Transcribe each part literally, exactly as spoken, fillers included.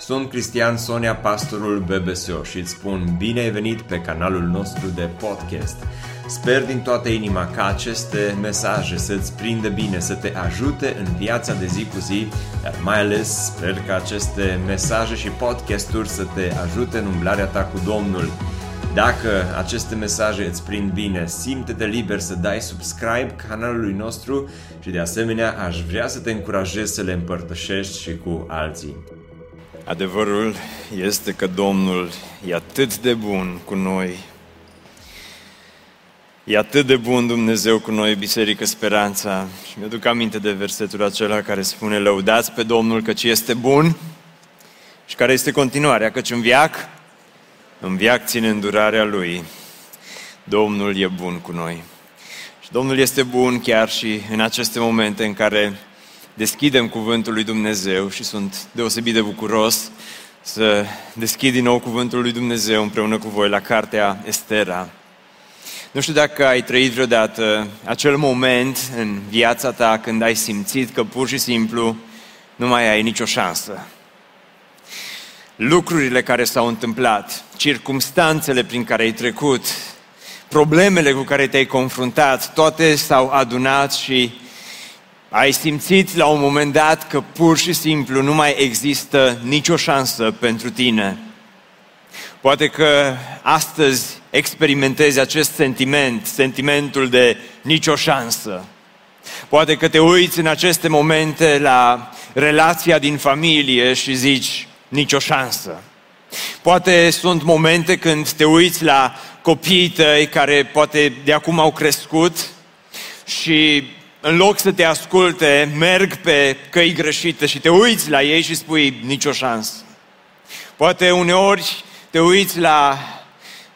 Sunt Cristian Sonia, pastorul B B S O și îți spun bine ai venit pe canalul nostru de podcast. Sper din toată inima ca aceste mesaje să-ți prindă bine, să te ajute în viața de zi cu zi, dar mai ales sper că aceste mesaje și podcasturi să te ajute în umblarea ta cu Domnul. Dacă aceste mesaje îți prind bine, simte-te liber să dai subscribe canalului nostru și de asemenea aș vrea să te încurajez să le împărtășești și cu alții. Adevărul este că Domnul e atât de bun cu noi. E atât de bun Dumnezeu cu noi, Biserica Speranța. Și mi-aduc aminte de versetul acela care spune: lăudați pe Domnul căci este bun. Și care este continuarea? Căci în veac, în veac ține îndurarea Lui. Domnul e bun cu noi. Și Domnul este bun chiar și în aceste momente în care deschidem Cuvântul lui Dumnezeu și sunt deosebit de bucuros să deschid din nou Cuvântul lui Dumnezeu împreună cu voi la cartea Estera. Nu știu dacă ai trăit vreodată acel moment în viața ta când ai simțit că pur și simplu nu mai ai nicio șansă. Lucrurile care s-au întâmplat, circumstanțele prin care ai trecut, problemele cu care te-ai confruntat, toate s-au adunat și ai simțit la un moment dat că pur și simplu nu mai există nicio șansă pentru tine. Poate că astăzi experimentezi acest sentiment, sentimentul de nicio șansă. Poate că te uiți în aceste momente la relația din familie și zici nicio șansă. Poate sunt momente când te uiți la copiii tăi care poate de acum au crescut și în loc să te asculte, merg pe căi greșite și te uiți la ei și spui nicio șansă. Poate uneori te uiți la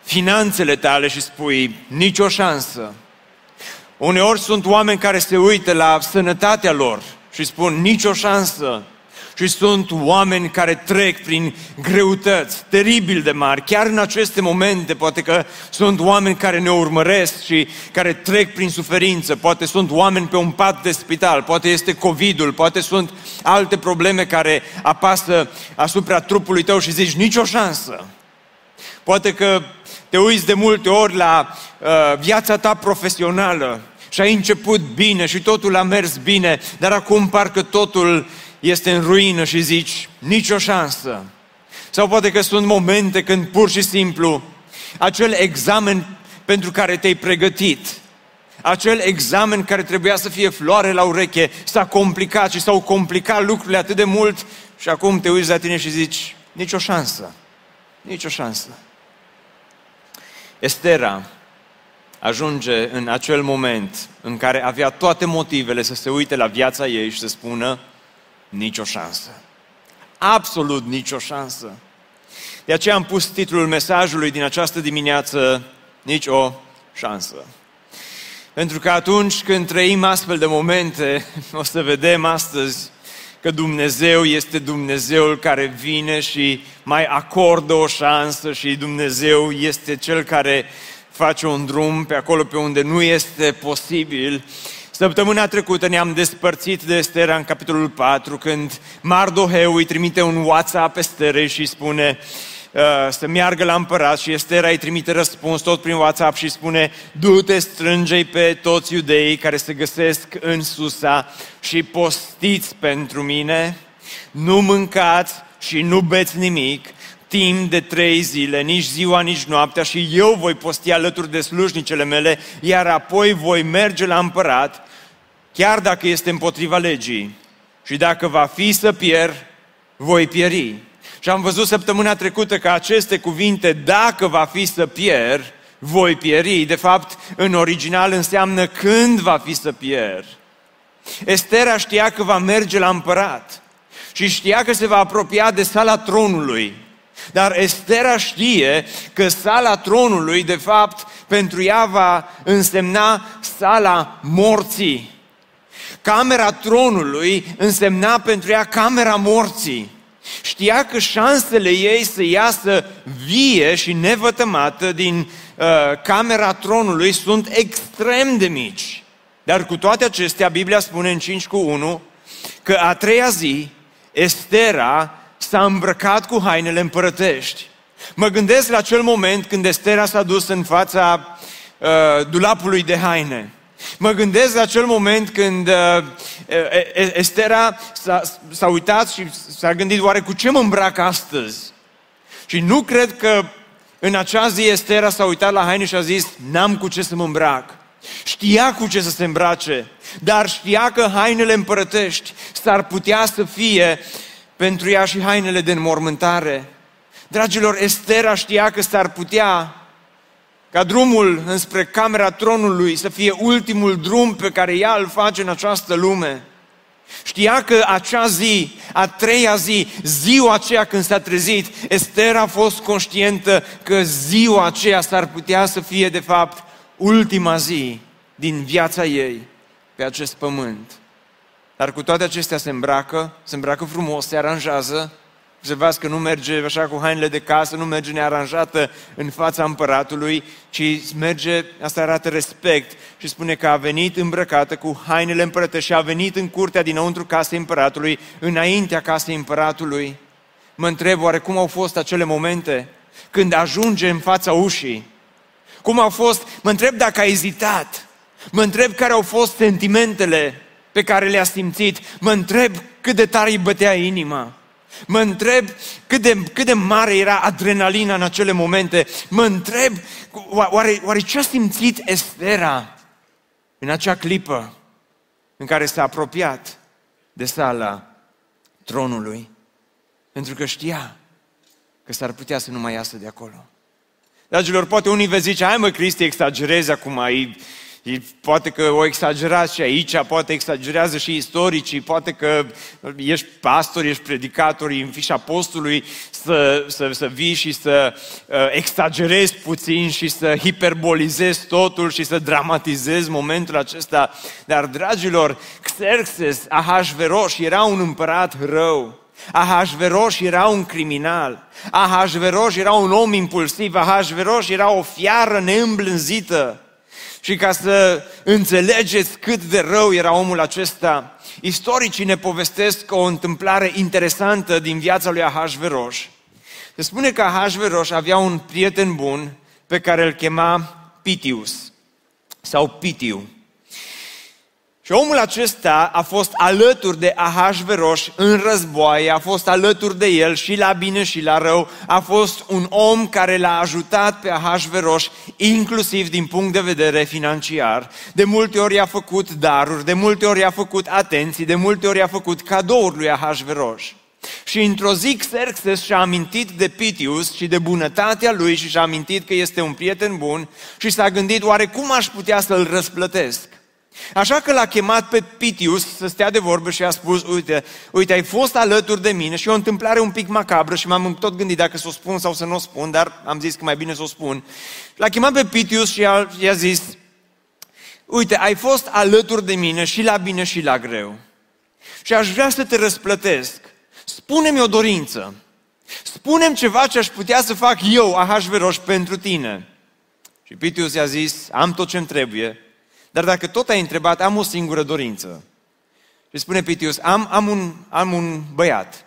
finanțele tale și spui nicio șansă. Uneori sunt oameni care se uită la sănătatea lor și spun nicio șansă. Și sunt oameni care trec prin greutăți teribil de mari. Chiar în aceste momente, poate că sunt oameni care ne urmăresc și care trec prin suferință. Poate sunt oameni pe un pat de spital, poate este COVID-ul, poate sunt alte probleme care apasă asupra trupului tău și zici nicio șansă. Poate că te uiți de multe ori la uh, viața ta profesională și ai început bine și totul a mers bine, dar acum parcă totul este în ruină și zici nicio șansă. Sau poate că sunt momente când pur și simplu acel examen pentru care te-ai pregătit, acel examen care trebuia să fie floare la ureche, s-a complicat și s-au complicat lucrurile atât de mult și acum te uiți la tine și zici nicio șansă, nicio șansă. Estera ajunge în acel moment în care avea toate motivele să se uite la viața ei și să spună nicio șansă. Absolut nicio șansă. De aceea am pus titlul mesajului din această dimineață, nici o șansă. Pentru că atunci când trăim astfel de momente, o să vedem astăzi că Dumnezeu este Dumnezeul care vine și mai acordă o șansă și Dumnezeu este Cel care face un drum pe acolo pe unde nu este posibil. Săptămâna trecută ne-am despărțit de Estera în capitolul patru, când Mardoheu îi trimite un WhatsApp Esterei și spune uh, să meargă la împărat și Estera îi trimite răspuns tot prin WhatsApp și spune: du-te, strânge-i pe toți iudeii care se găsesc în Susa și postiți pentru mine, nu mâncați și nu beți nimic, timp de trei zile, nici ziua, nici noaptea și eu voi posti alături de slujnicele mele, iar apoi voi merge la împărat, chiar dacă este împotriva legii. Și dacă va fi să pierd, voi pieri. Și am văzut săptămâna trecută că aceste cuvinte, dacă va fi să pierd, voi pieri, de fapt, în original înseamnă când va fi să pierd. Estera știa că va merge la împărat și știa că se va apropia de sala tronului. Dar Estera știe că sala tronului, de fapt, pentru ea va însemna sala morții. Camera tronului însemna pentru ea camera morții. Știa că șansele ei să iasă vie și nevătămată din uh, camera tronului sunt extrem de mici. Dar cu toate acestea, Biblia spune în cinci cu unu că a treia zi, Estera s-a îmbrăcat cu hainele împărătești. Mă gândesc la acel moment când Estera s-a dus în fața uh, dulapului de haine. Mă gândesc la acel moment când uh, Estera s-a, s-a uitat și s-a gândit, oare cu ce mă îmbrac astăzi? Și nu cred că în acea zi Estera s-a uitat la haine și a zis, n-am cu ce să mă îmbrac. Știa cu ce să se îmbrace, dar știa că hainele împărătești s-ar putea să fie pentru ea și hainele de înmormântare. Dragilor, Estera știa că s-ar putea ca drumul înspre camera tronului să fie ultimul drum pe care ea îl face în această lume. Știa că acea zi, a treia zi, ziua aceea când s-a trezit, Estera a fost conștientă că ziua aceea s-ar putea să fie, de fapt, ultima zi din viața ei pe acest pământ. Dar cu toate acestea se îmbracă, se îmbracă frumos, se aranjează. Observați că nu merge așa cu hainele de casă, nu merge nearanjată în fața împăratului, ci merge, asta arată respect și spune că a venit îmbrăcată cu hainele împărătești și a venit în curtea dinăuntru casei împăratului, înaintea casei împăratului. Mă întreb, oare cum au fost acele momente când ajunge în fața ușii? Cum a fost? Mă întreb dacă a ezitat. Mă întreb care au fost sentimentele pe care le-a simțit. Mă întreb cât de tare îi bătea inima. Mă întreb cât de, cât de mare era adrenalina în acele momente. Mă întreb, oare, oare ce a simțit Estera în acea clipă în care s-a apropiat de sala tronului? Pentru că știa că s-ar putea să nu mai iasă de acolo. Dragilor, poate unii vă zice, hai mă Cristi, exagerezi acum, e, e, poate că o exagerați și aici, poate exagerează și istoricii, poate că ești pastor, ești predicator, e în fișa postului să, să, să vii și să uh, exagerezi puțin și să hiperbolizezi totul și să dramatizezi momentul acesta. Dar, dragilor, Xerxes, Ahasveros era un împărat rău. Ahasveros era un criminal, Ahasveros era un om impulsiv, Ahasveros era o fiară neîmblânzită. Și ca să înțelegeți cât de rău era omul acesta, istoricii ne povestesc o întâmplare interesantă din viața lui Ahasveros. Se spune că Ahasveros avea un prieten bun pe care îl chema Pythius sau Pythiu. Și omul acesta a fost alături de Ahasveros în războaie, a fost alături de el și la bine și la rău, a fost un om care l-a ajutat pe Ahasveros, inclusiv din punct de vedere financiar. De multe ori i-a făcut daruri, de multe ori i-a făcut atenții, de multe ori i-a făcut cadouri lui Ahasveros. Și într-o zi Xerxes și-a amintit de Pythius și de bunătatea lui și și-a amintit că este un prieten bun și s-a gândit, oare cum aș putea să-l răsplătesc? Așa că l-a chemat pe Pythius să stea de vorbă și a spus, uite, uite, ai fost alături de mine și o întâmplare un pic macabră și m-am tot gândit dacă să o spun sau să nu o spun, dar am zis că mai bine să o spun. L-a chemat pe Pythius și i-a, i-a zis, uite, ai fost alături de mine și la bine și la greu și aș vrea să te răsplătesc. Spune-mi o dorință, spune-mi ceva ce aș putea să fac eu, Ahasveros, pentru tine. Și Pythius i-a zis, am tot ce-mi trebuie. Dar dacă tot ai întrebat, am o singură dorință. Și spune Pythius, am, am, un, am un băiat.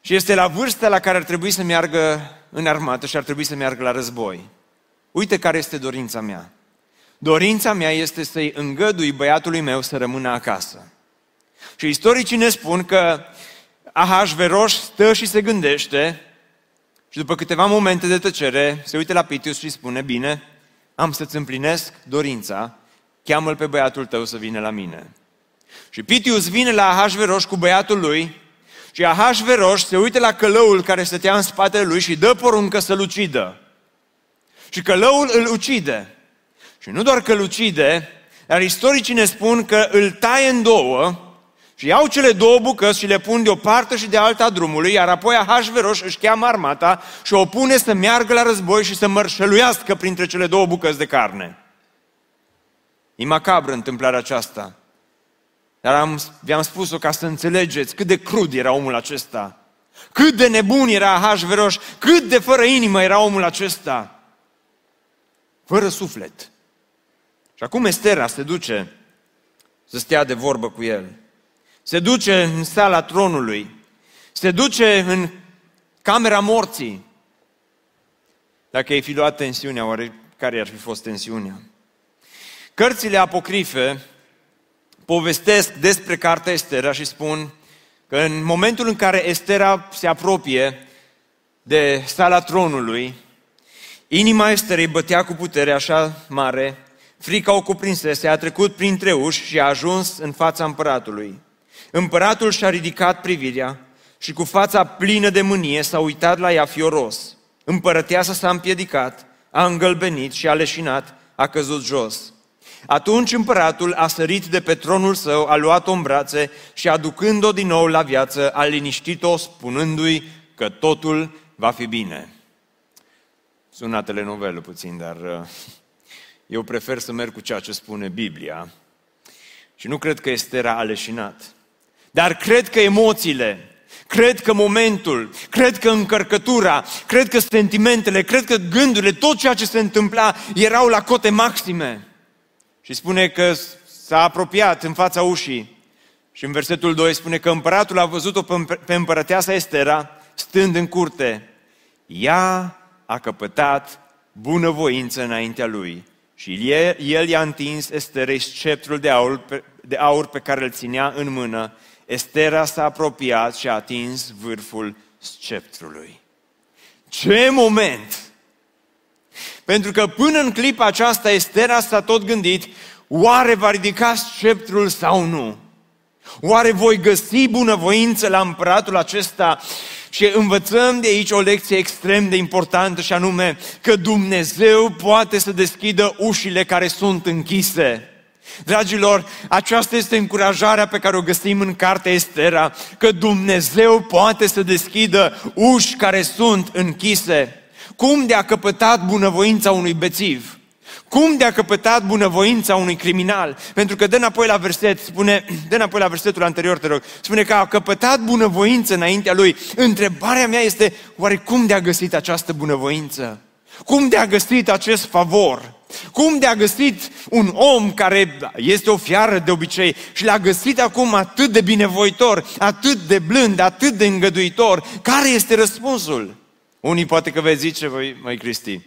Și este la vârsta la care ar trebui să meargă în armată și ar trebui să meargă la război. Uite care este dorința mea. Dorința mea este să-i îngădui băiatului meu să rămână acasă. Și istoricii ne spun că Ahasveros stă și se gândește și după câteva momente de tăcere se uită la Pythius și spune, bine, am să-ți împlinesc dorința, cheamă-l pe băiatul tău să vină la mine. Și Pythius vine la Ahasveros cu băiatul lui și Ahasveros se uită la călăul care stătea în spatele lui și dă poruncă să-l ucidă. Și călăul îl ucide. Și nu doar că îl ucide, dar istoricii ne spun că îl taie în două și iau cele două bucăți și le pun de o parte și de alta drumului, iar apoi Ahasveros își cheamă armata și o pune să meargă la război și să mărșăluiască printre cele două bucăți de carne. E macabră întâmplarea aceasta. Dar am, vi-am spus-o ca să înțelegeți cât de crud era omul acesta. Cât de nebun era Ahasveros, cât de fără inimă era omul acesta. Fără suflet. Și acum Estera se duce să stea de vorbă cu el. Se duce în sala tronului Se duce în camera morții. Dacă ai fi luat tensiunea, oare care ar fi fost tensiunea? Cărțile apocrife povestesc despre cartea Estera și spun că în momentul în care Estera se apropie de sala tronului, inima Esterei bătea cu putere așa mare, frica o cuprinse, a trecut printre uși și a ajuns în fața împăratului. Împăratul și-a ridicat privirea și cu fața plină de mânie s-a uitat la ea fioros. Împărăteasa s-a împiedicat, a îngălbenit și a leșinat, a căzut jos. Atunci împăratul a sărit de pe tronul său, a luat-o în brațe și aducând-o din nou la viață, a liniștit-o spunându-i că totul va fi bine. Sună telenovelă puțin, dar eu prefer să merg cu ceea ce spune Biblia și nu cred că Estera a leșinat. Dar cred că emoțiile, cred că momentul, cred că încărcătura, cred că sentimentele, cred că gândurile, tot ceea ce se întâmpla erau la cote maxime. Și spune că s-a apropiat în fața ușii și în versetul doi spune că împăratul a văzut-o pe împărăteasa Estera stând în curte. Ea a căpătat bunăvoință înaintea lui și el i-a întins Esterei sceptrul de aur, de aur pe care îl ținea în mână. Estera s-a apropiat și a atins vârful sceptrului. Ce moment! Pentru că până în clipa aceasta Estera s-a tot gândit, oare va ridica sceptrul sau nu? Oare voi găsi bunăvoință la împăratul acesta? Și învățăm de aici o lecție extrem de importantă și anume că Dumnezeu poate să deschidă ușile care sunt închise. Dragilor, aceasta este încurajarea pe care o găsim în cartea Estera, că Dumnezeu poate să deschidă uși care sunt închise. Cum de a căpătat bunăvoința unui bețiv? Cum de a căpătat bunăvoința unui criminal? Pentru că dă înapoi la verset, spune, dă înapoi la versetul anterior, te rog, spune că a căpătat bunăvoință înaintea lui. Întrebarea mea este, oare cum de a găsit această bunăvoință? Cum de a găsit acest favor? Cum de a găsit un om care este o fiară de obicei și l-a găsit acum atât de binevoitor, atât de blând, atât de îngăduitor? Care este răspunsul? Unii poate că vei zice, măi Cristi,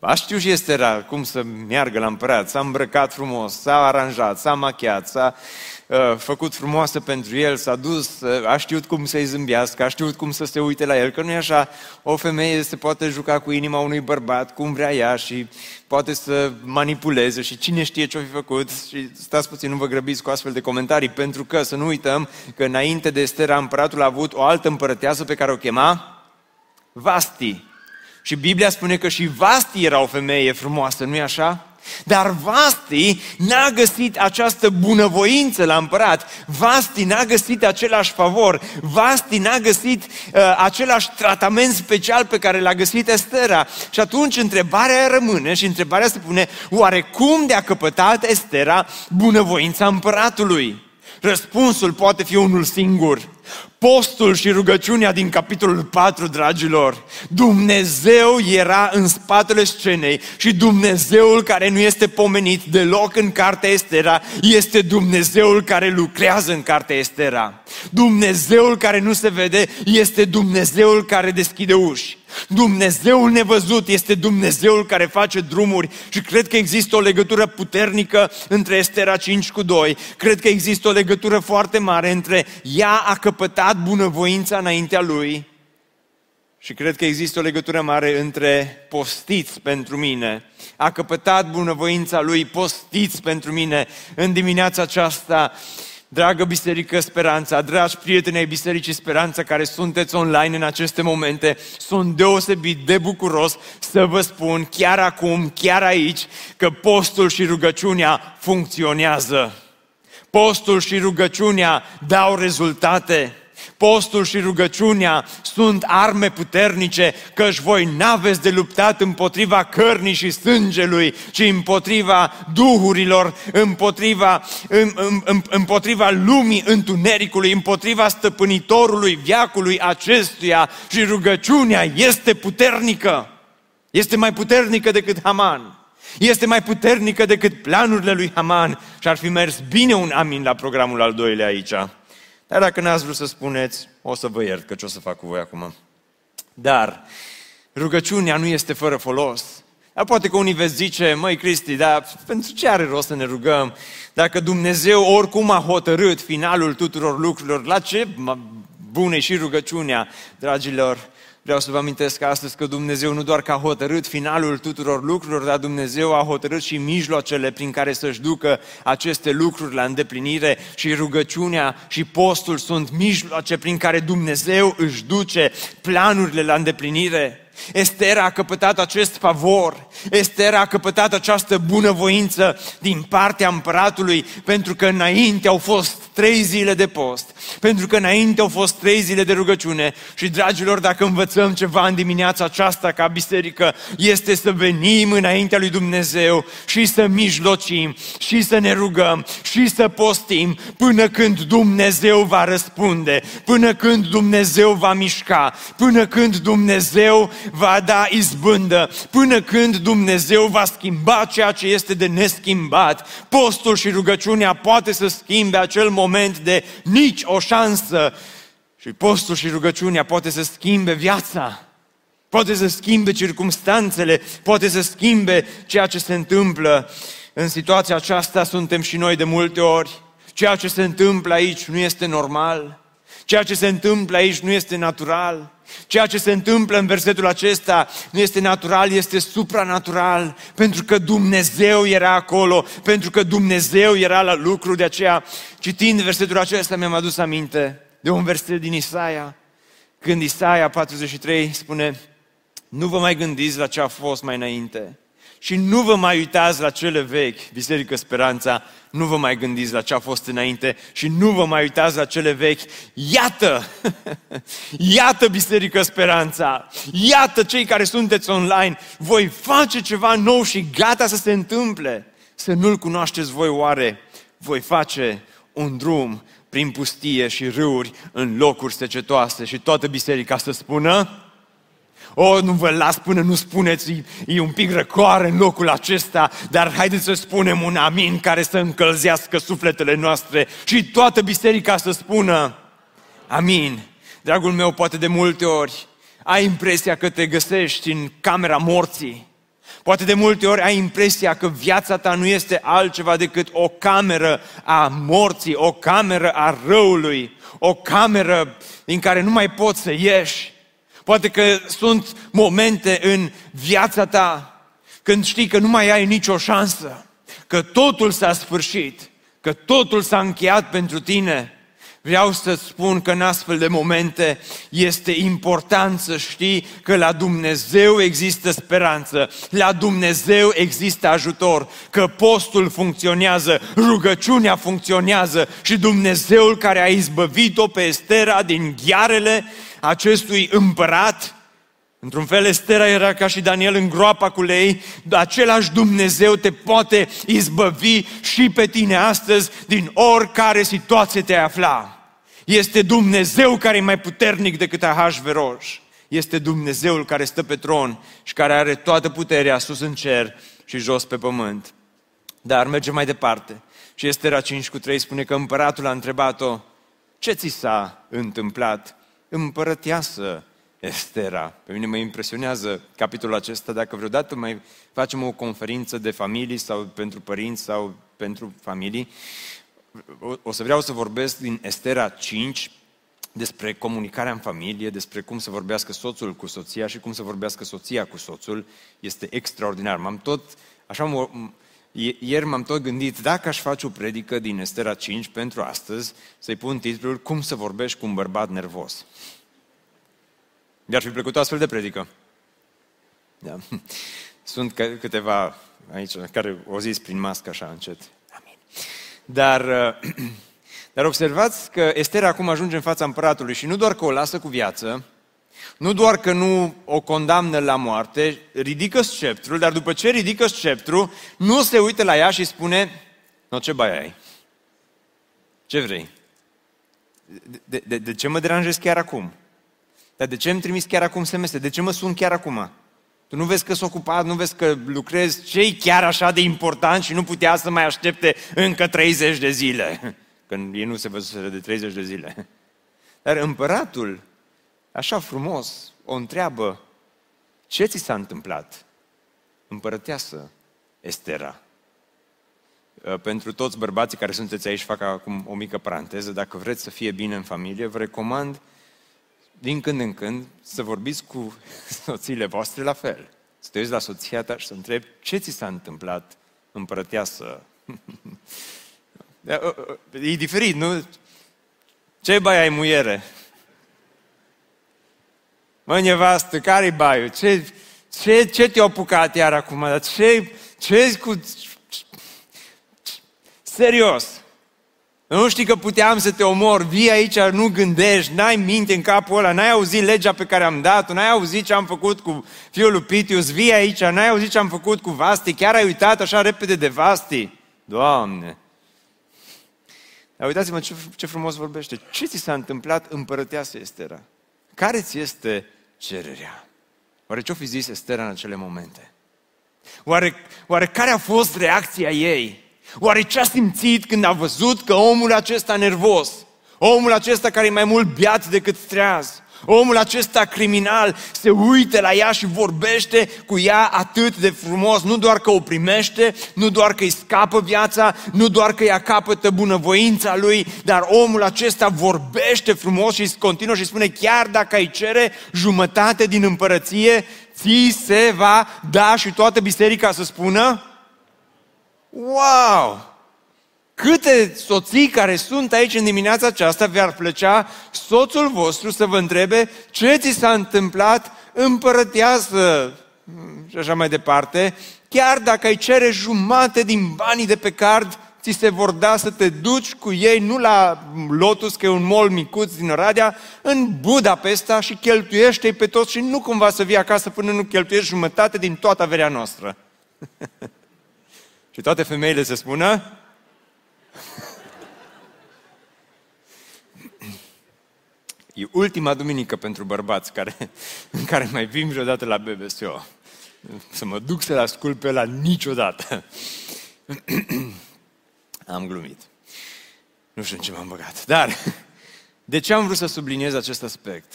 a știu și Estera cum să meargă la împărat, s-a îmbrăcat frumos, s-a aranjat, s-a machiat, s-a uh, făcut frumoasă pentru el, s-a dus, uh, a știut cum să-i zâmbească, a știut cum să se uite la el, că nu e așa, o femeie se poate juca cu inima unui bărbat, cum vrea ea și poate să manipuleze și cine știe ce-o fi făcut și stați puțin, nu vă grăbiți cu astfel de comentarii, pentru că să nu uităm că înainte de Estera împăratul a avut o altă împărăteasă pe care o chema Vasti. Și Biblia spune că și Vasti era o femeie frumoasă, nu-i așa? Dar Vasti n-a găsit această bunăvoință la împărat. Vasti n-a găsit același favor. Vasti n-a găsit uh, același tratament special pe care l-a găsit Estera. Și atunci întrebarea rămâne și întrebarea se pune, oare cum de a căpătat Estera bunăvoința împăratului? Răspunsul poate fi unul singur. Postul și rugăciunea din capitolul patru, dragilor. Dumnezeu era în spatele scenei și Dumnezeul care nu este pomenit deloc în cartea Estera este Dumnezeul care lucrează în cartea Estera. Dumnezeul care nu se vede este Dumnezeul care deschide uși. Dumnezeul nevăzut este Dumnezeul care face drumuri și cred că există o legătură puternică între Estera cinci cu doi. Cred că există o legătură foarte mare între ea a căpătat bunăvoința înaintea lui și cred că există o legătură mare între postiți pentru mine. A căpătat bunăvoința lui, postiți pentru mine în dimineața aceasta. Dragă Biserică Speranța, dragi prieteni ai Bisericii Speranța care sunteți online în aceste momente, sunt deosebit de bucuros să vă spun chiar acum, chiar aici, că postul și rugăciunea funcționează. Postul și rugăciunea dau rezultate. Postul și rugăciunea sunt arme puternice, căci voi n-aveți de luptat împotriva cărnii și sângelui, ci împotriva duhurilor, împotriva, împotriva lumii întunericului, împotriva stăpânitorului veacului acestuia și rugăciunea este puternică. Este mai puternică decât Haman. Este mai puternică decât planurile lui Haman și ar fi mers bine un amin la programul al doilea aici. Dar dacă n-ați vrut să spuneți, o să vă iert, că ce o să fac cu voi acum. Dar rugăciunea nu este fără folos. Dar poate că unii veți zice, măi Cristi, dar pentru ce are rost să ne rugăm? Dacă Dumnezeu oricum a hotărât finalul tuturor lucrurilor, la ce bune și rugăciunea, dragilor? Vreau să vă amintesc astăzi că Dumnezeu nu doar că a hotărât finalul tuturor lucrurilor, dar Dumnezeu a hotărât și mijloacele prin care să-și ducă aceste lucruri la îndeplinire, și rugăciunea și postul sunt mijloace prin care Dumnezeu își duce planurile la îndeplinire. Estera a căpătat acest favor, Estera a căpătat această bunăvoință din partea împăratului, pentru că înainte au fost trei zile de post, pentru că înainte au fost trei zile de rugăciune. Și, dragilor, dacă învățăm ceva în dimineața aceasta ca biserică, este să venim înaintea lui Dumnezeu și să mijlocim, și să ne rugăm, și să postim, până când Dumnezeu va răspunde, până când Dumnezeu va mișca, până când Dumnezeu va da izbândă, până când Dumnezeu va schimba ceea ce este de neschimbat. Postul și rugăciunea poate să schimbe acel moment de nici o șansă, și postul și rugăciunea poate să schimbe viața, poate să schimbe circumstanțele, poate să schimbe ceea ce se întâmplă. În situația aceasta suntem și noi de multe ori. Ceea ce se întâmplă aici nu este normal, ceea ce se întâmplă aici nu este natural. Ceea ce se întâmplă în versetul acesta nu este natural, este supranatural, pentru că Dumnezeu era acolo, pentru că Dumnezeu era la lucru. De aceea, citind versetul acesta, mi-am adus aminte de un verset din Isaia, când Isaia patruzeci și trei spune: nu vă mai gândiți la ce a fost mai înainte și nu vă mai uitați la cele vechi. Biserica Speranța, nu vă mai gândiți la ce a fost înainte și nu vă mai uitați la cele vechi. Iată! Iată, Biserica Speranța! Iată, cei care sunteți online! Voi face ceva nou și gata să se întâmple! Să nu-L cunoașteți voi oare? Voi face un drum prin pustie și râuri în locuri secetoase. Și toată biserica să spună: o, nu vă las până nu spuneți, e un pic răcoare în locul acesta, dar haideți să spunem un amin care să încălzească sufletele noastre, și toată biserica să spună amin. Dragul meu, poate de multe ori ai impresia că te găsești în camera morții. Poate de multe ori ai impresia că viața ta nu este altceva decât o cameră a morții, o cameră a răului, o cameră din care nu mai poți să ieși. Poate că sunt momente în viața ta când știi că nu mai ai nicio șansă, că totul s-a sfârșit, că totul s-a încheiat pentru tine. Vreau să-ți spun că în astfel de momente este important să știi că la Dumnezeu există speranță, la Dumnezeu există ajutor, că postul funcționează, rugăciunea funcționează și Dumnezeul care a izbăvit-o pe Estera din ghearele acestui împărat, într-un fel Estera era ca și Daniel în groapa cu lei, același Dumnezeu te poate izbăvi și pe tine astăzi din oricare situație te afla. Este Dumnezeu care e mai puternic decât Ahasveros. Este Dumnezeul care stă pe tron și care are toată puterea sus în cer și jos pe pământ. Dar merge mai departe. Și Estera cinci cu trei spune că împăratul a întrebat-o: ce ți s-a întâmplat, împărăteasă Estera? Pe mine mă impresionează capitolul acesta. Dacă vreodată mai facem o conferință de familii sau pentru părinți sau pentru familii, o să vreau să vorbesc din Estera cinci despre comunicarea în familie, despre cum să vorbească soțul cu soția și cum să vorbească soția cu soțul. Este extraordinar. M-am tot, așa mă, ieri m-am tot gândit, dacă aș face o predică din Estera cinci pentru astăzi, să-i pun titlul "Cum să vorbești cu un bărbat nervos". Mi-ar fi plăcut o astfel de predică. Da. Sunt câteva aici care o zis prin mască așa încet. Amin. Dar, dar observați că Estera acum ajunge în fața împăratului și nu doar că o lasă cu viață, nu doar că nu o condamnă la moarte, ridică sceptrul, dar după ce ridică sceptrul, nu se uită la ea și spune: no, ce baia ai? Ce vrei? De, de, de ce mă deranjez chiar acum? Dar de ce îmi trimis chiar acum S M S? De ce mă sun chiar acum? Tu nu vezi că s-a ocupat, nu vezi că lucrezi? Ce-i chiar așa de important și nu putea să mai aștepte încă treizeci de zile? când ei nu se văzuseră de treizeci de zile. Dar împăratul, așa frumos, o întreabă, ce ți s-a întâmplat? Împărăteasă Estera. Pentru toți bărbații care sunteți aici, fac acum o mică paranteză, dacă vreți să fie bine în familie, vă recomand din când în când să vorbiți cu soțiile voastre la fel. Să te uiți la soția ta și să întrebi, ce ți s-a întâmplat, împărăteasă? E diferit, nu? Ce bai ai, muiere? Măi, nevastă, care-i baiul? Ce, ce, ce te-a apucat iar acum? Dar ce, ce cu... Serios! Nu știi că puteam să te omor, vii aici, nu gândești, n-ai minte în capul ăla, n-ai auzit legea pe care am dat-o, n-ai auzit ce am făcut cu fiul lui Pythius, vii aici, n-ai auzit ce am făcut cu Vasti, chiar ai uitat așa repede de Vasti. Doamne! Dar uitați-vă ce, ce frumos vorbește. Ce ți s-a întâmplat, împărăteasă Estera? Care ți este cererea? Oare ce-o fi zis Estera în acele momente? Oare, oare care a fost reacția ei? Oare ce a simțit când a văzut că omul acesta nervos, omul acesta care e mai mult beat decât treaz, omul acesta criminal se uită la ea și vorbește cu ea atât de frumos, nu doar că o primește, nu doar că îi scapă viața, nu doar că ea capătă bunăvoința lui, dar omul acesta vorbește frumos și continuă și spune, chiar dacă îi cere jumătate din împărăție, ți se va da, și toată biserica să spună, wow! Câte soții care sunt aici în dimineața aceasta vi-ar plăcea soțul vostru să vă întrebe ce ți s-a întâmplat, împărăteasă și așa mai departe, chiar dacă ai cere jumate din banii de pe card, ți se vor da să te duci cu ei, nu la Lotus, că e un mall micuț din Oradea, în Budapesta și cheltuiește-i pe toți și nu cumva să vii acasă până nu cheltuiești jumătate din toată averea noastră. Și toate femeile se spună? E ultima duminică pentru bărbați care, în care mai vin vreodată la B B S O. Să mă duc să-l ascult pe ăla niciodată. Am glumit. Nu știu în ce m-am băgat. Dar de ce am vrut să subliniez acest aspect?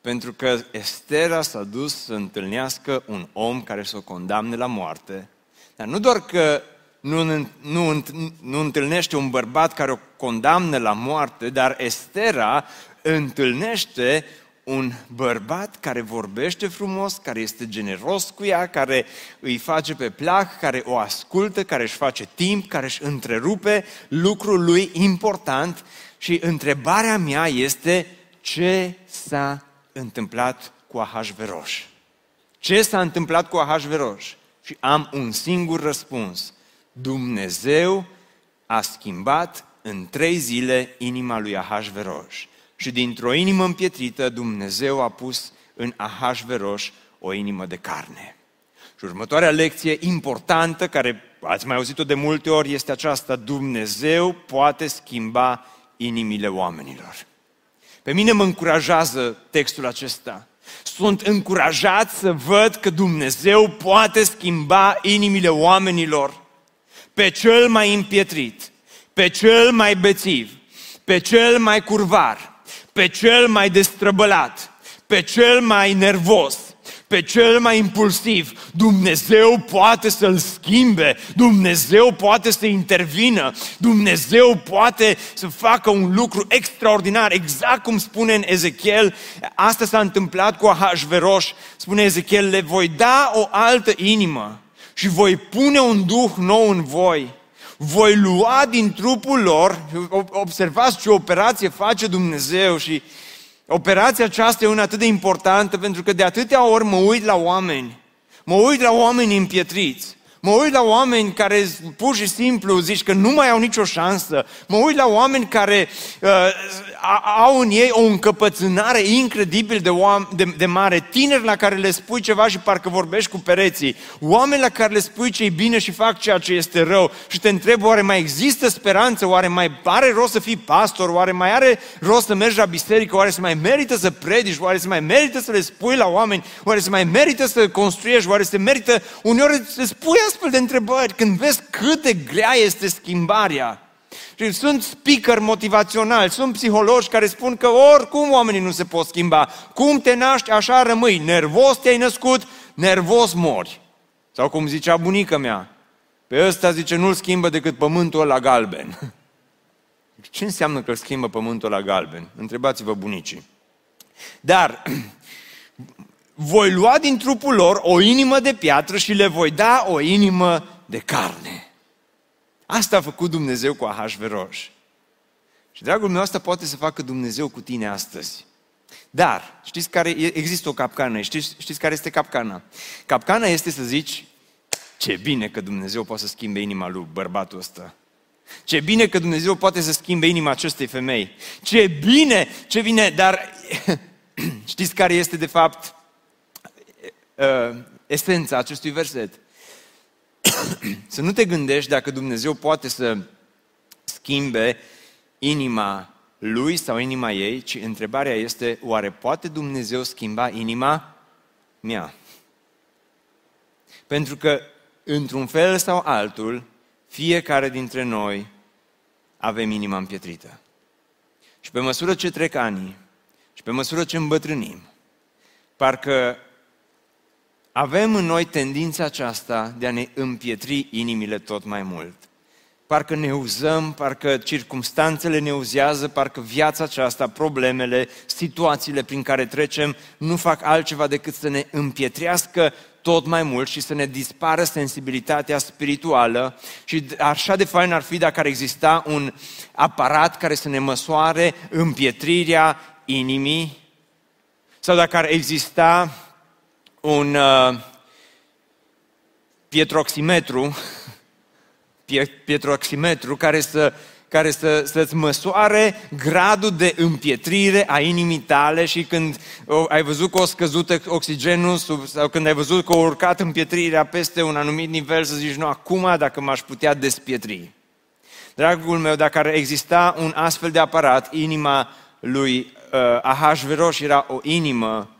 Pentru că Estera s-a dus să întâlnească un om care să o condamne la moarte. Dar nu doar că nu, nu, nu întâlnește un bărbat care o condamnă la moarte, dar Estera întâlnește un bărbat care vorbește frumos, care este generos cu ea, care îi face pe plac, care o ascultă, care își face timp, care își întrerupe lucrul lui important. Și întrebarea mea este, ce s-a întâmplat cu Ahasveros? Ce s-a întâmplat cu Ahasveros? Și am un singur răspuns. Dumnezeu a schimbat în trei zile inima lui Ahasveros. Și dintr-o inimă împietrită, Dumnezeu a pus în Ahasveros o inimă de carne. Și următoarea lecție importantă, care ați mai auzit-o de multe ori, este aceasta. Dumnezeu poate schimba inimile oamenilor. Pe mine mă încurajează textul acesta. Sunt încurajat să văd că Dumnezeu poate schimba inimile oamenilor, pe cel mai împietrit, pe cel mai bețiv, pe cel mai curvar, pe cel mai destrăbălat, pe cel mai nervos, pe cel mai impulsiv. Dumnezeu poate să-l schimbe, Dumnezeu poate să intervină, Dumnezeu poate să facă un lucru extraordinar, exact cum spune în Ezechiel. Asta s-a întâmplat cu Ahasveros, spune Ezechiel, le voi da o altă inimă și voi pune un duh nou în voi. Voi lua din trupul lor, observați ce operație face Dumnezeu și operația aceasta e una atât de importantă, pentru că de atâtea ori mă uit la oameni, mă uit la oameni împietriți, mă uit la oameni care pur și simplu zici că nu mai au nicio șansă, mă uit la oameni care uh, au în ei o încăpățânare incredibil de, oam- de, de mare, tineri la care le spui ceva și parcă vorbești cu pereții, oameni la care le spui ce-i bine și fac ceea ce este rău și te întreb, oare mai există speranță, oare mai are rost să fii pastor, oare mai are rost să mergi la biserică, oare se mai merită să predici, oare se mai merită să le spui la oameni, oare se mai merită să construiești, oare se merită, uneori să spui astfel de întrebări, când vezi cât de grea este schimbarea. Și sunt speaker motivaționali, sunt psihologi care spun că oricum oamenii nu se pot schimba. Cum te naști, așa rămâi. Nervos te-ai născut, nervos mori. Sau cum zicea bunica mea, pe ăsta, zice, nu-l schimbă decât pământul ăla galben. Ce înseamnă că îl schimbă pământul ăla galben? Întrebați-vă bunicii. Dar voi lua din trupul lor o inimă de piatră și le voi da o inimă de carne. Asta a făcut Dumnezeu cu Ahasveros. Și dragul meu, asta poate să facă Dumnezeu cu tine astăzi. Dar, știți care există o capcană, știți, știți care este capcana? Capcana este să zici, ce bine că Dumnezeu poate să schimbe inima lui bărbatul ăsta. Ce bine că Dumnezeu poate să schimbe inima acestei femei. Ce bine, ce bine, dar știți care este de fapt esența acestui verset? Să nu te gândești dacă Dumnezeu poate să schimbe inima lui sau inima ei, ci întrebarea este, oare poate Dumnezeu schimba inima mea? Pentru că, într-un fel sau altul, fiecare dintre noi avem inima împietrită. Și pe măsură ce trec anii, și pe măsură ce îmbătrânim, parcă avem în noi tendința aceasta de a ne împietri inimile tot mai mult. Parcă ne uzăm, parcă circumstanțele ne uzează, parcă viața aceasta, problemele, situațiile prin care trecem, nu fac altceva decât să ne împietrească tot mai mult și să ne dispară sensibilitatea spirituală. Și așa de fain ar fi dacă ar exista un aparat care să ne măsoare împietrirea inimii, sau dacă ar exista un uh, pietroximetru, pietroximetru care să care să, să-ți măsoare gradul de împietrire a inimii tale și când ai văzut că o scăzută oxigenul sau când ai văzut că a urcat împietrirea peste un anumit nivel, să zici, nu, acum dacă m-aș putea despietri. Dragul meu, dacă ar exista un astfel de aparat, inima lui uh, Ahasveros era o inimă,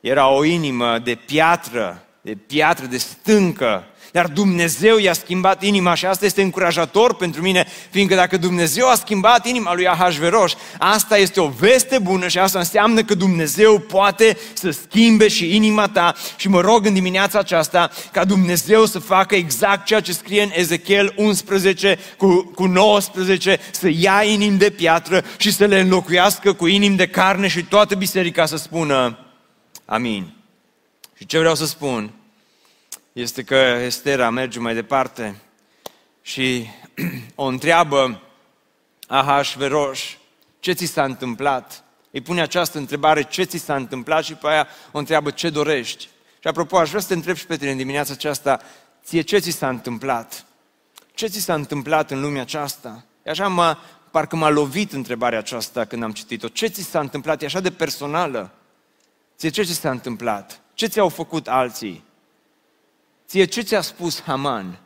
era o inimă de piatră, de piatră, de stâncă. Dar Dumnezeu i-a schimbat inima și asta este încurajator pentru mine, fiindcă dacă Dumnezeu a schimbat inima lui Ahasveros, asta este o veste bună și asta înseamnă că Dumnezeu poate să schimbe și inima ta. Și mă rog în dimineața aceasta ca Dumnezeu să facă exact ceea ce scrie în Ezechiel unsprezece cu, cu nouăsprezece, să ia inimi de piatră și să le înlocuiască cu inimi de carne și toată biserica să spună amin. Și ce vreau să spun este că Estera merge mai departe și o întreabă Ahasveros, ce ți s-a întâmplat? Îi pune această întrebare, ce ți s-a întâmplat? Și pe aia o întreabă, ce dorești? Și apropo, aș vrea să te întreb și pe tine în dimineața aceasta, ție ce ți s-a întâmplat? Ce ți s-a întâmplat în lumea aceasta? E așa, mă, parcă m-a lovit întrebarea aceasta când am citit-o. Ce ți s-a întâmplat? E așa de personală. Ție ce ți s-a întâmplat? Ce ți-au făcut alții? Ție ce ți-a spus Haman?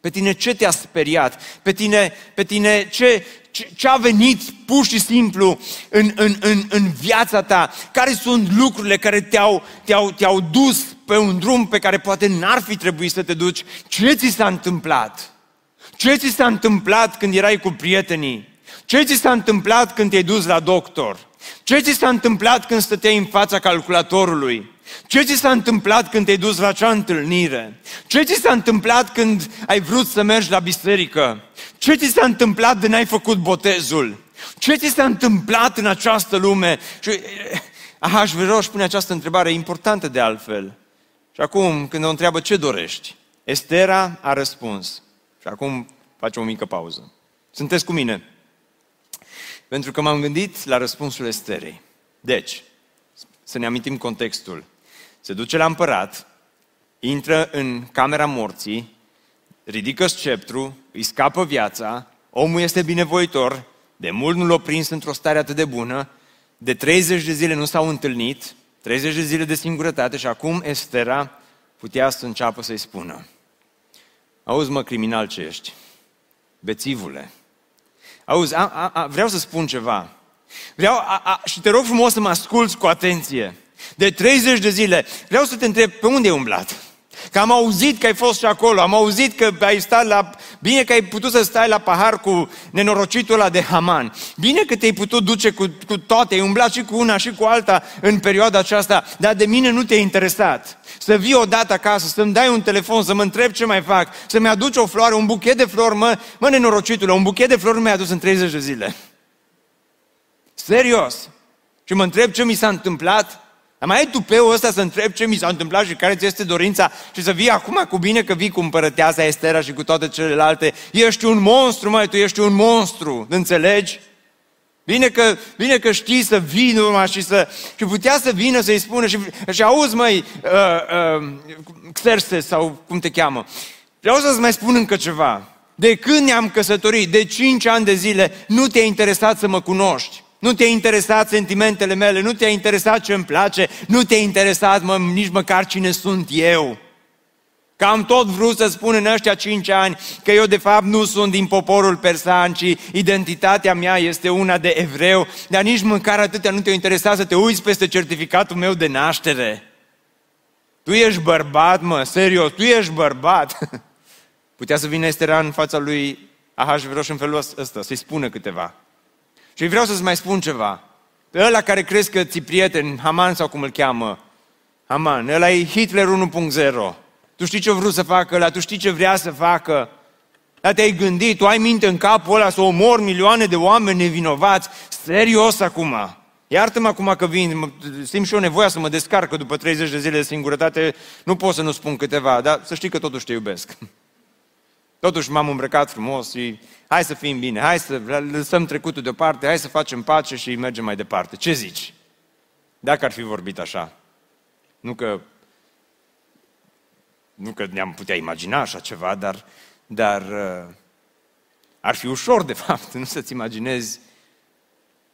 Pe tine ce te-a speriat? Pe tine, pe tine ce, ce, ce a venit pur și simplu în, în, în, în viața ta? Care sunt lucrurile care te-au, te-au, te-au dus pe un drum pe care poate n-ar fi trebuit să te duci? Ce ți s-a întâmplat? Ce ți s-a întâmplat când erai cu prietenii? Ce ți s-a întâmplat când te-ai dus la doctor? Ce ți s-a întâmplat când stăteai în fața calculatorului? Ce ți s-a întâmplat când te-ai dus la acea întâlnire? Ce ți s-a întâmplat când ai vrut să mergi la biserică? Ce ți s-a întâmplat de n-ai făcut botezul? Ce ți s-a întâmplat în această lume? Și Ahasveros pune această întrebare importantă de altfel. Și acum, când o întreabă ce dorești, Estera a răspuns. Și acum facem o mică pauză. Sunteți cu mine? Pentru că m-am gândit la răspunsul Esterei. Deci, să ne amintim contextul. Se duce la împărat, intră în camera morții, ridică sceptru, îi scapă viața, omul este binevoitor, de mult nu l-a prins într-o stare atât de bună, de treizeci de zile nu s-au întâlnit, treizeci de zile de singurătate și acum Estera putea să înceapă să-i spună. Auzi mă, criminal ce ești, bețivule, auzi, a, a, a, vreau să spun ceva, vreau a, a, și te rog frumos să mă asculți cu atenție. De treizeci de zile, vreau să te întreb, pe unde ai umblat? Că am auzit că ai fost și acolo, am auzit că ai stat la... Bine că ai putut să stai la pahar cu nenorocitul ăla de Haman. Bine că te-ai putut duce cu, cu toate, ai umblat și cu una și cu alta în perioada aceasta, dar de mine nu te-ai interesat. Să vii odată acasă, să-mi dai un telefon, să mă întreb ce mai fac, să-mi aduci o floare, un buchet de flori, mă, mă nenorocitule, un buchet de flori mi-ai adus în treizeci de zile. Serios. Și mă întreb ce mi s-a întâmplat? Dar mai ai tupeul ăsta să întreb ce mi s-a întâmplat și care ți este dorința și să vii acum cu bine că vii cu împărăteasa Estera și cu toate celelalte. Ești un monstru, măi, tu ești un monstru, înțelegi? Bine că, bine că știi să vii numai și să... Și putea să vină să-i spună și, și auzi, măi, uh, uh, Xerxes sau cum te cheamă, vreau să-ți mai spun încă ceva. De când ne-am căsătorit, de cinci ani de zile, nu te-ai interesat să mă cunoști. Nu te-ai interesat sentimentele mele, nu te-ai interesat ce îmi place, nu te-ai interesat mă, nici măcar cine sunt eu. Că am tot vrut să spun în ăștia cinci ani că eu de fapt nu sunt din poporul persan, ci identitatea mea este una de evreu, dar nici măcar atâtea nu te-ai interesat să te uiți peste certificatul meu de naștere. Tu ești bărbat, mă, serios, tu ești bărbat. Putea să vină Estera în fața lui Ahasveros în felul ăsta, să-i spună câteva. Și vreau să-ți mai spun ceva. Pe ăla care crezi că ți-i prieten, Haman sau cum îl cheamă, Haman, ăla e Hitler unu punct zero. Tu știi ce vrut să facă ăla, tu știi ce vrea să facă. Dar te-ai gândit, tu ai minte în capul ăla să omori milioane de oameni nevinovați. Serios acum. Iartă-mă acum că vin, simt și eu nevoia să mă descarc, după treizeci de zile de singurătate nu pot să nu spun câteva, dar să știi că totuși te iubesc. Totuși m-am îmbrăcat frumos și hai să fim bine, hai să lăsăm trecutul deoparte, hai să facem pace și mergem mai departe. Ce zici? Dacă ar fi vorbit așa. Nu că, nu că ne-am putea imagina așa ceva, dar, dar ar fi ușor de fapt, nu să-ți imaginezi,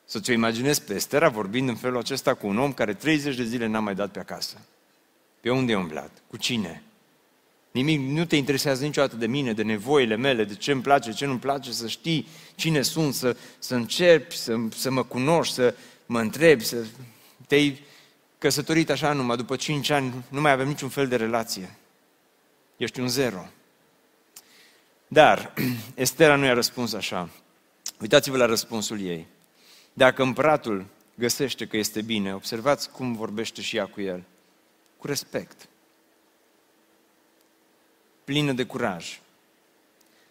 să ți-o imaginezi pe Estera vorbind în felul acesta cu un om care treizeci de zile n-a mai dat pe acasă. Pe unde e umblat? Cu cine? Nimic, nu te interesează niciodată de mine, de nevoile mele, de ce îmi place, ce nu-mi place, să știi cine sunt, să, să încerpi, să, să mă cunoști, să mă întrebi, să te-ai căsătorit așa numai, după cinci ani nu mai avem niciun fel de relație. Ești un zero. Dar Estera nu i-a răspuns așa. Uitați-vă la răspunsul ei. Dacă împăratul găsește că este bine, observați cum vorbește și ea cu el. Cu respect. Plină de curaj.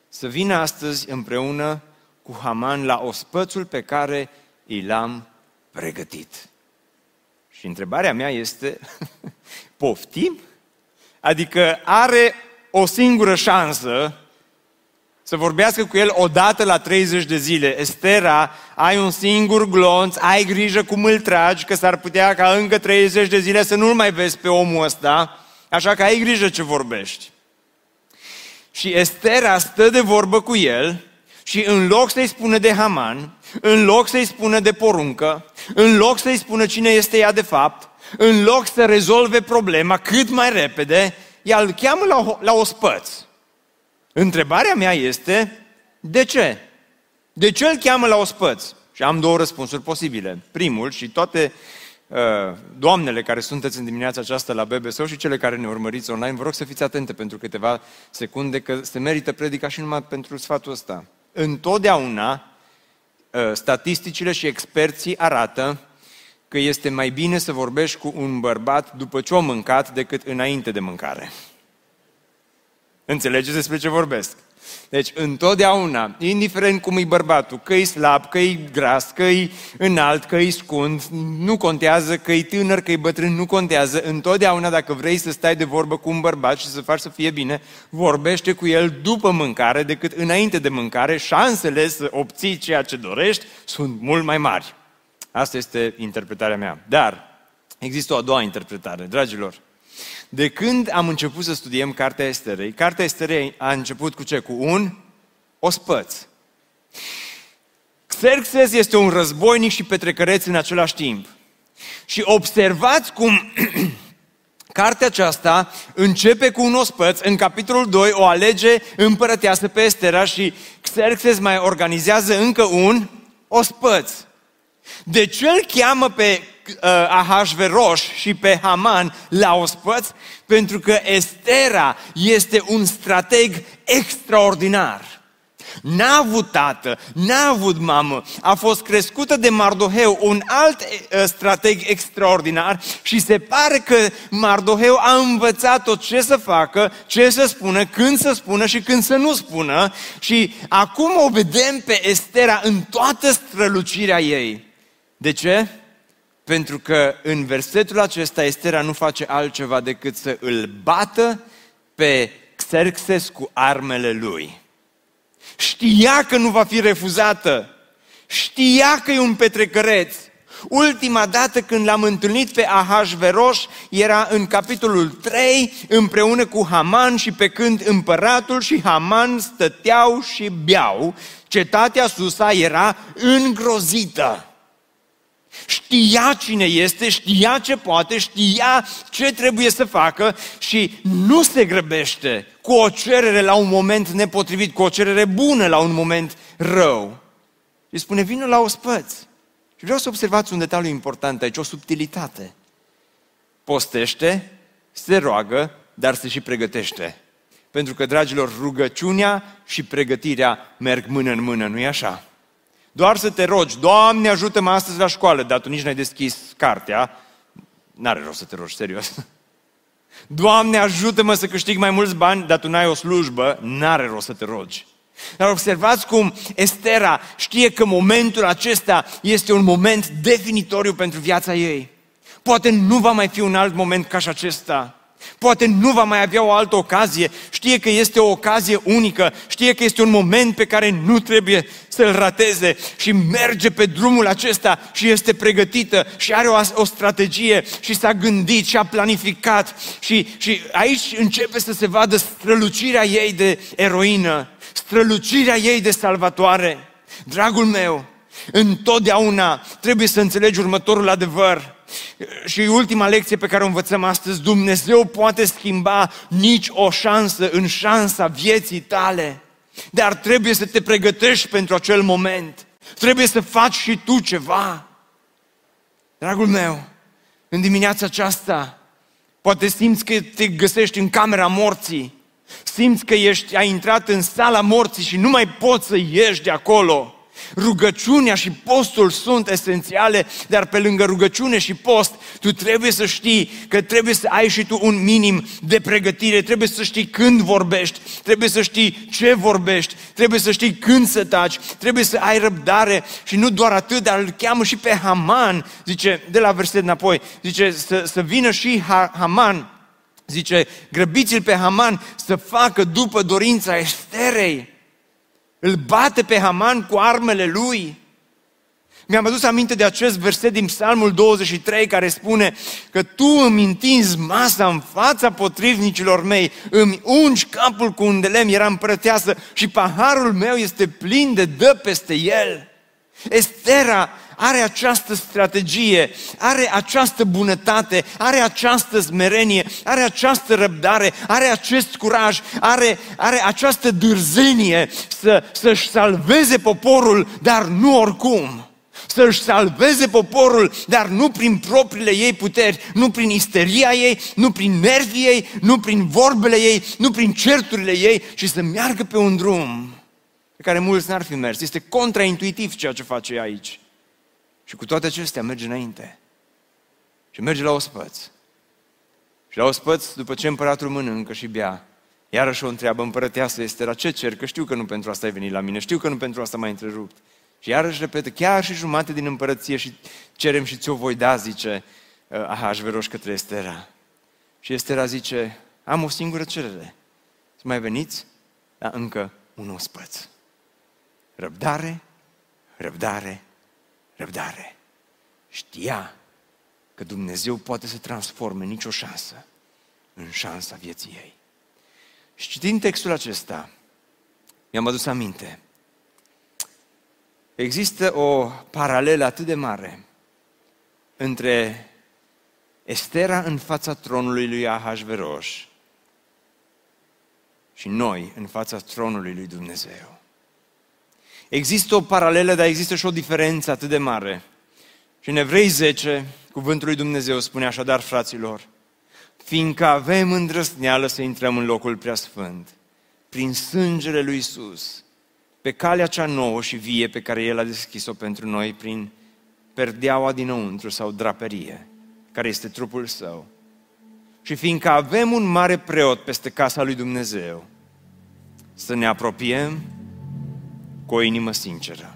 Să vină astăzi împreună cu Haman la ospățul pe care i l-am pregătit. Și întrebarea mea este, poftim? Adică are o singură șansă să vorbească cu el odată la treizeci de zile. Estera, ai un singur glonț, ai grijă cum îl tragi, că s-ar putea ca încă treizeci de zile să nu-l mai vezi pe omul ăsta, așa că ai grijă ce vorbești. Și Estera stă de vorbă cu el și în loc să-i spună de Haman, în loc să-i spună de poruncă, în loc să-i spună cine este ea de fapt, în loc să rezolve problema cât mai repede, ea îl cheamă la, la ospăț. Întrebarea mea este, de ce? De ce îl cheamă la ospăț? Și am două răspunsuri posibile. Primul, și toate uh, doamnele care sunteți în dimineața aceasta la B B S O și cele care ne urmăriți online, vă rog să fiți atente pentru câteva secunde, că se merită predica și numai pentru sfatul ăsta. Întotdeauna, uh, statisticile și experții arată că este mai bine să vorbești cu un bărbat după ce o mâncat decât înainte de mâncare. Înțelegeți despre ce vorbesc? Deci, întotdeauna, indiferent cum e bărbatul, că e slab, că e gras, că e înalt, că e scund, nu contează, că e tânăr, că e bătrân, nu contează. Întotdeauna, dacă vrei să stai de vorbă cu un bărbat și să faci să fie bine, vorbește cu el după mâncare decât înainte de mâncare. Șansele să obții ceea ce dorești sunt mult mai mari. Asta este interpretarea mea. Dar există o a doua interpretare, dragilor. De când am început să studiem Cartea Esterei, Cartea Esterei a început cu ce? Cu un ospăț. Xerxes este un războinic și petrecăreț în același timp. Și observați cum cartea aceasta începe cu un ospăț, în capitolul doi o alege împărăteasă pe Estera și Xerxes mai organizează încă un ospăț. De ce îl cheamă pe Ahasveros și pe Haman la ospăț, pentru că Estera este un strateg extraordinar. N-a avut tată, n-a avut mamă, a fost crescută de Mardoheu, un alt strateg extraordinar, și se pare că Mardoheu a învățat-o ce să facă, ce să spună, când să spună și când să nu spună, și acum o vedem pe Estera în toată strălucirea ei. De ce? Pentru că în versetul acesta Estera nu face altceva decât să îl bată pe Xerxes cu armele lui. Știa că nu va fi refuzată, știa că e un petrecăreț. Ultima dată când l-am întâlnit pe Ahasveros era în capitolul trei, împreună cu Haman, și pe când împăratul și Haman stăteau și beau, cetatea Susa era îngrozită. Știa cine este, știa ce poate, știa ce trebuie să facă și nu se grăbește cu o cerere la un moment nepotrivit, cu o cerere bună la un moment rău. Îi spune, vină la ospăț. Și vreau să observați un detaliu important aici, o subtilitate. Postește, se roagă, dar se și pregătește. Pentru că, dragilor, rugăciunea și pregătirea merg mână în mână, nu-i așa? Doar să te rogi, Doamne, ajută-mă astăzi la școală, dar tu nici n-ai deschis cartea, n-are rost să te rogi, serios. Doamne, ajută-mă să câștig mai mulți bani, dar tu n-ai o slujbă, n-are rost să te rogi. Dar observați cum Estera știe că momentul acesta este un moment definitoriu pentru viața ei. Poate nu va mai fi un alt moment ca și acesta. Poate nu va mai avea o altă ocazie, știe că este o ocazie unică, știe că este un moment pe care nu trebuie să-l rateze și merge pe drumul acesta și este pregătită și are o, o strategie și s-a gândit și a planificat și, și aici începe să se vadă strălucirea ei de eroină, strălucirea ei de salvatoare. Dragul meu, întotdeauna trebuie să înțelegi următorul adevăr. Și ultima lecție pe care o învățăm astăzi, Dumnezeu poate schimba nici o șansă în șansa vieții tale, dar trebuie să te pregătești pentru acel moment. Trebuie să faci și tu ceva. Dragul meu, în dimineața aceasta, poate simți că te găsești în camera morții, simți că ești, ai intrat în sala morții și nu mai poți să ieși de acolo. Rugăciunea și postul sunt esențiale, dar pe lângă rugăciune și post, tu trebuie să știi că trebuie să ai și tu un minim de pregătire, trebuie să știi când vorbești, trebuie să știi ce vorbești, trebuie să știi când să taci, trebuie să ai răbdare și nu doar atât, dar îl cheamă și pe Haman, zice, de la verset înapoi, zice, să, să vină și Haman, zice, grăbiți-l pe Haman să facă după dorința Esterei. Îl bate pe Haman cu armele lui. Mi-am adus aminte de acest verset din Psalmul douăzeci și trei care spune că tu îmi întinzi masa în fața potrivnicilor mei, îmi ungi capul cu un de lemn, era împărăteasă și paharul meu este plin de dă peste el. Estera are această strategie, are această bunătate, are această smerenie, are această răbdare, are acest curaj, are, are această dârzenie să, să-și salveze poporul, dar nu oricum. Să-și salveze poporul, dar nu prin propriile ei puteri, nu prin isteria ei, nu prin nervii ei, nu prin vorbele ei, nu prin certurile ei, ci să meargă pe un drum pe care mulți n-ar fi mers. Este contraintuitiv ceea ce face aici. Și cu toate acestea merge înainte. Și merge la ospăț. Și la ospăț, după ce împăratul mănâncă și bea, iarăși o întreabă, împărăteasă Estera, ce cer? Că știu că nu pentru asta ai venit la mine, știu că nu pentru asta m-ai întrerupt. Și iarăși repetă, chiar și jumate din împărăție și cerem și ți-o voi da, zice Ahasveros către Estera. Și Estera zice, am o singură cerere, să mai veniți la încă un ospăț. Răbdare, răbdare, răbdare. Știa că Dumnezeu poate să transforme nicio șansă în șansa vieții ei. Și citind textul acesta, mi-am adus aminte. Există o paralelă atât de mare între Estera în fața tronului lui Ahasveros și noi în fața tronului lui Dumnezeu. Există o paralelă, dar există și o diferență atât de mare. Și în Evrei zece, cuvântul lui Dumnezeu spune așadar, fraților, fiindcă avem îndrăzneală să intrăm în locul preasfânt, prin sângele lui Iisus, pe calea cea nouă și vie pe care El a deschis-o pentru noi, prin perdeaua dinăuntru sau draperie, care este trupul Său. Și fiindcă avem un mare preot peste casa lui Dumnezeu, să ne apropiem cu o inimă sinceră,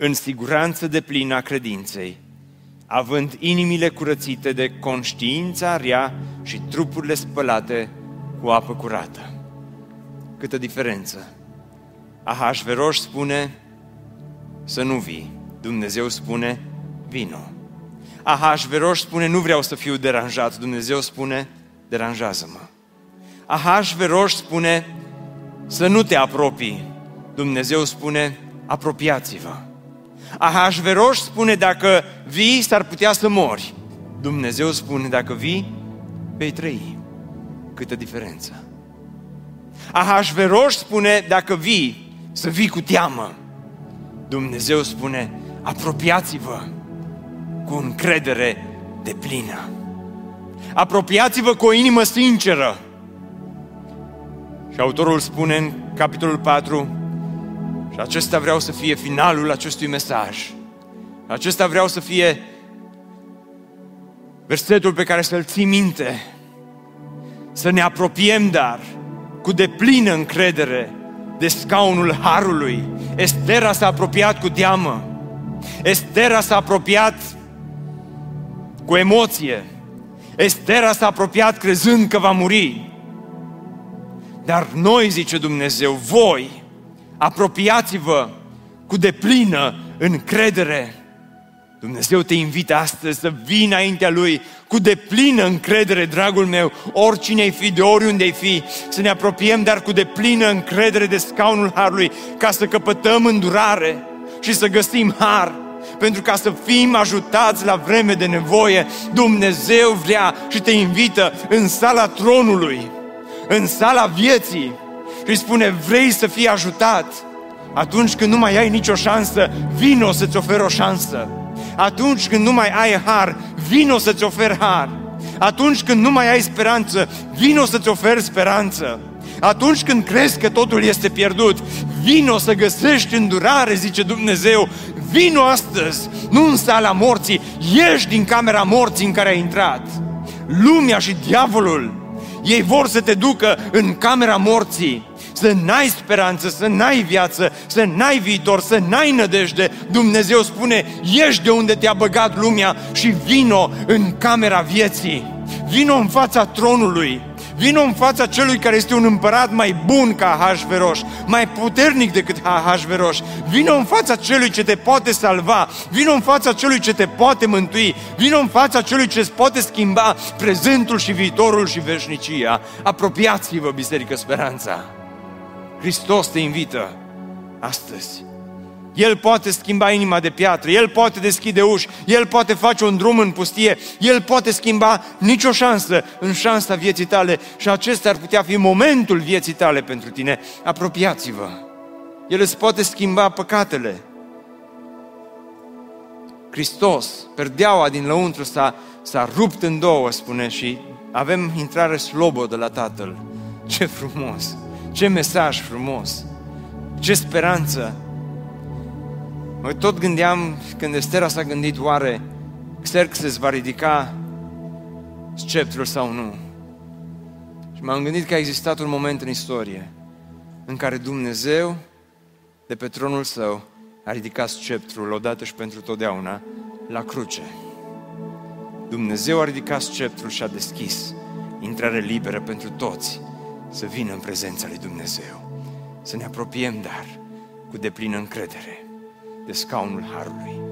în siguranță deplină a credinței, având inimile curățite de conștiința rea și trupurile spălate cu apă curată. Câtă diferență! Ahasveros spune să nu vii, Dumnezeu spune vino. Ahasveros spune nu vreau să fiu deranjat, Dumnezeu spune deranjează-mă. Ahasveros spune să nu te apropii, Dumnezeu spune apropiați-vă. Ahasveros spune dacă vii s-ar putea să mori, Dumnezeu spune dacă vii vei trăi. Câtă diferență! Ahasveros spune dacă vii să vii cu teamă, Dumnezeu spune apropiați-vă cu încredere deplină. Apropiați-vă cu o inimă sinceră. Și autorul spune în capitolul patru, și acesta vreau să fie finalul acestui mesaj, acesta vreau să fie versetul pe care să-l ții minte, să ne apropiem dar cu deplină încredere de scaunul harului. Estera s-a apropiat cu teamă, Estera s-a apropiat cu emoție, Estera s-a apropiat crezând că va muri. Dar noi, zice Dumnezeu, voi apropiați-vă cu deplină încredere. Dumnezeu te invită astăzi să vii înaintea Lui cu deplină încredere, dragul meu, oricine-ai fi, de oriunde-ai fi, să ne apropiem, dar cu deplină încredere de scaunul harului, ca să căpătăm îndurare și să găsim har, pentru ca să fim ajutați la vreme de nevoie. Dumnezeu vrea și te invită în sala tronului, în sala vieții și spune, vrei să fii ajutat? Atunci când nu mai ai nicio șansă, vino să-ți ofer o șansă. Atunci când nu mai ai har, vino să-ți oferi har. Atunci când nu mai ai speranță, vino să-ți oferi speranță. Atunci când crezi că totul este pierdut, vino să găsești îndurare, zice Dumnezeu. Vino astăzi, nu în sala morții, ieși din camera morții în care ai intrat. Lumea și diavolul, ei vor să te ducă în camera morții, să n-ai speranță, să n-ai viață, să n-ai viitor, să n-ai nădejde. Dumnezeu spune, ieși de unde te-a băgat lumea și vino în camera vieții. Vino în fața tronului, vino în fața celui care este un împărat mai bun ca Ahasveros, mai puternic decât Ahasveros. Vino în fața celui ce te poate salva, vino în fața celui ce te poate mântui, vino în fața celui ce îți poate schimba prezentul și viitorul și veșnicia. Apropiați-vă, Biserică Speranța! Hristos te invită astăzi. El poate schimba inima de piatră, El poate deschide uși, El poate face un drum în pustie, El poate schimba nicio șansă în șansa vieții tale și acesta ar putea fi momentul vieții tale pentru tine. Apropiați-vă! El îți poate schimba păcatele. Hristos, perdeaua din lăuntru s-a, s-a rupt în două, spune, și avem intrare slobodă la Tatăl. Ce frumos! Ce mesaj frumos! Ce speranță! Mă tot gândeam, când Estera s-a gândit, oare Xerxes va ridica sceptrul sau nu? Și m-am gândit că a existat un moment în istorie în care Dumnezeu, de pe tronul Său, a ridicat sceptrul odată și pentru totdeauna la cruce. Dumnezeu a ridicat sceptrul și a deschis intrare liberă pentru toți să vină în prezența lui Dumnezeu. Să ne apropiem, dar, cu deplină încredere de scaunul harului.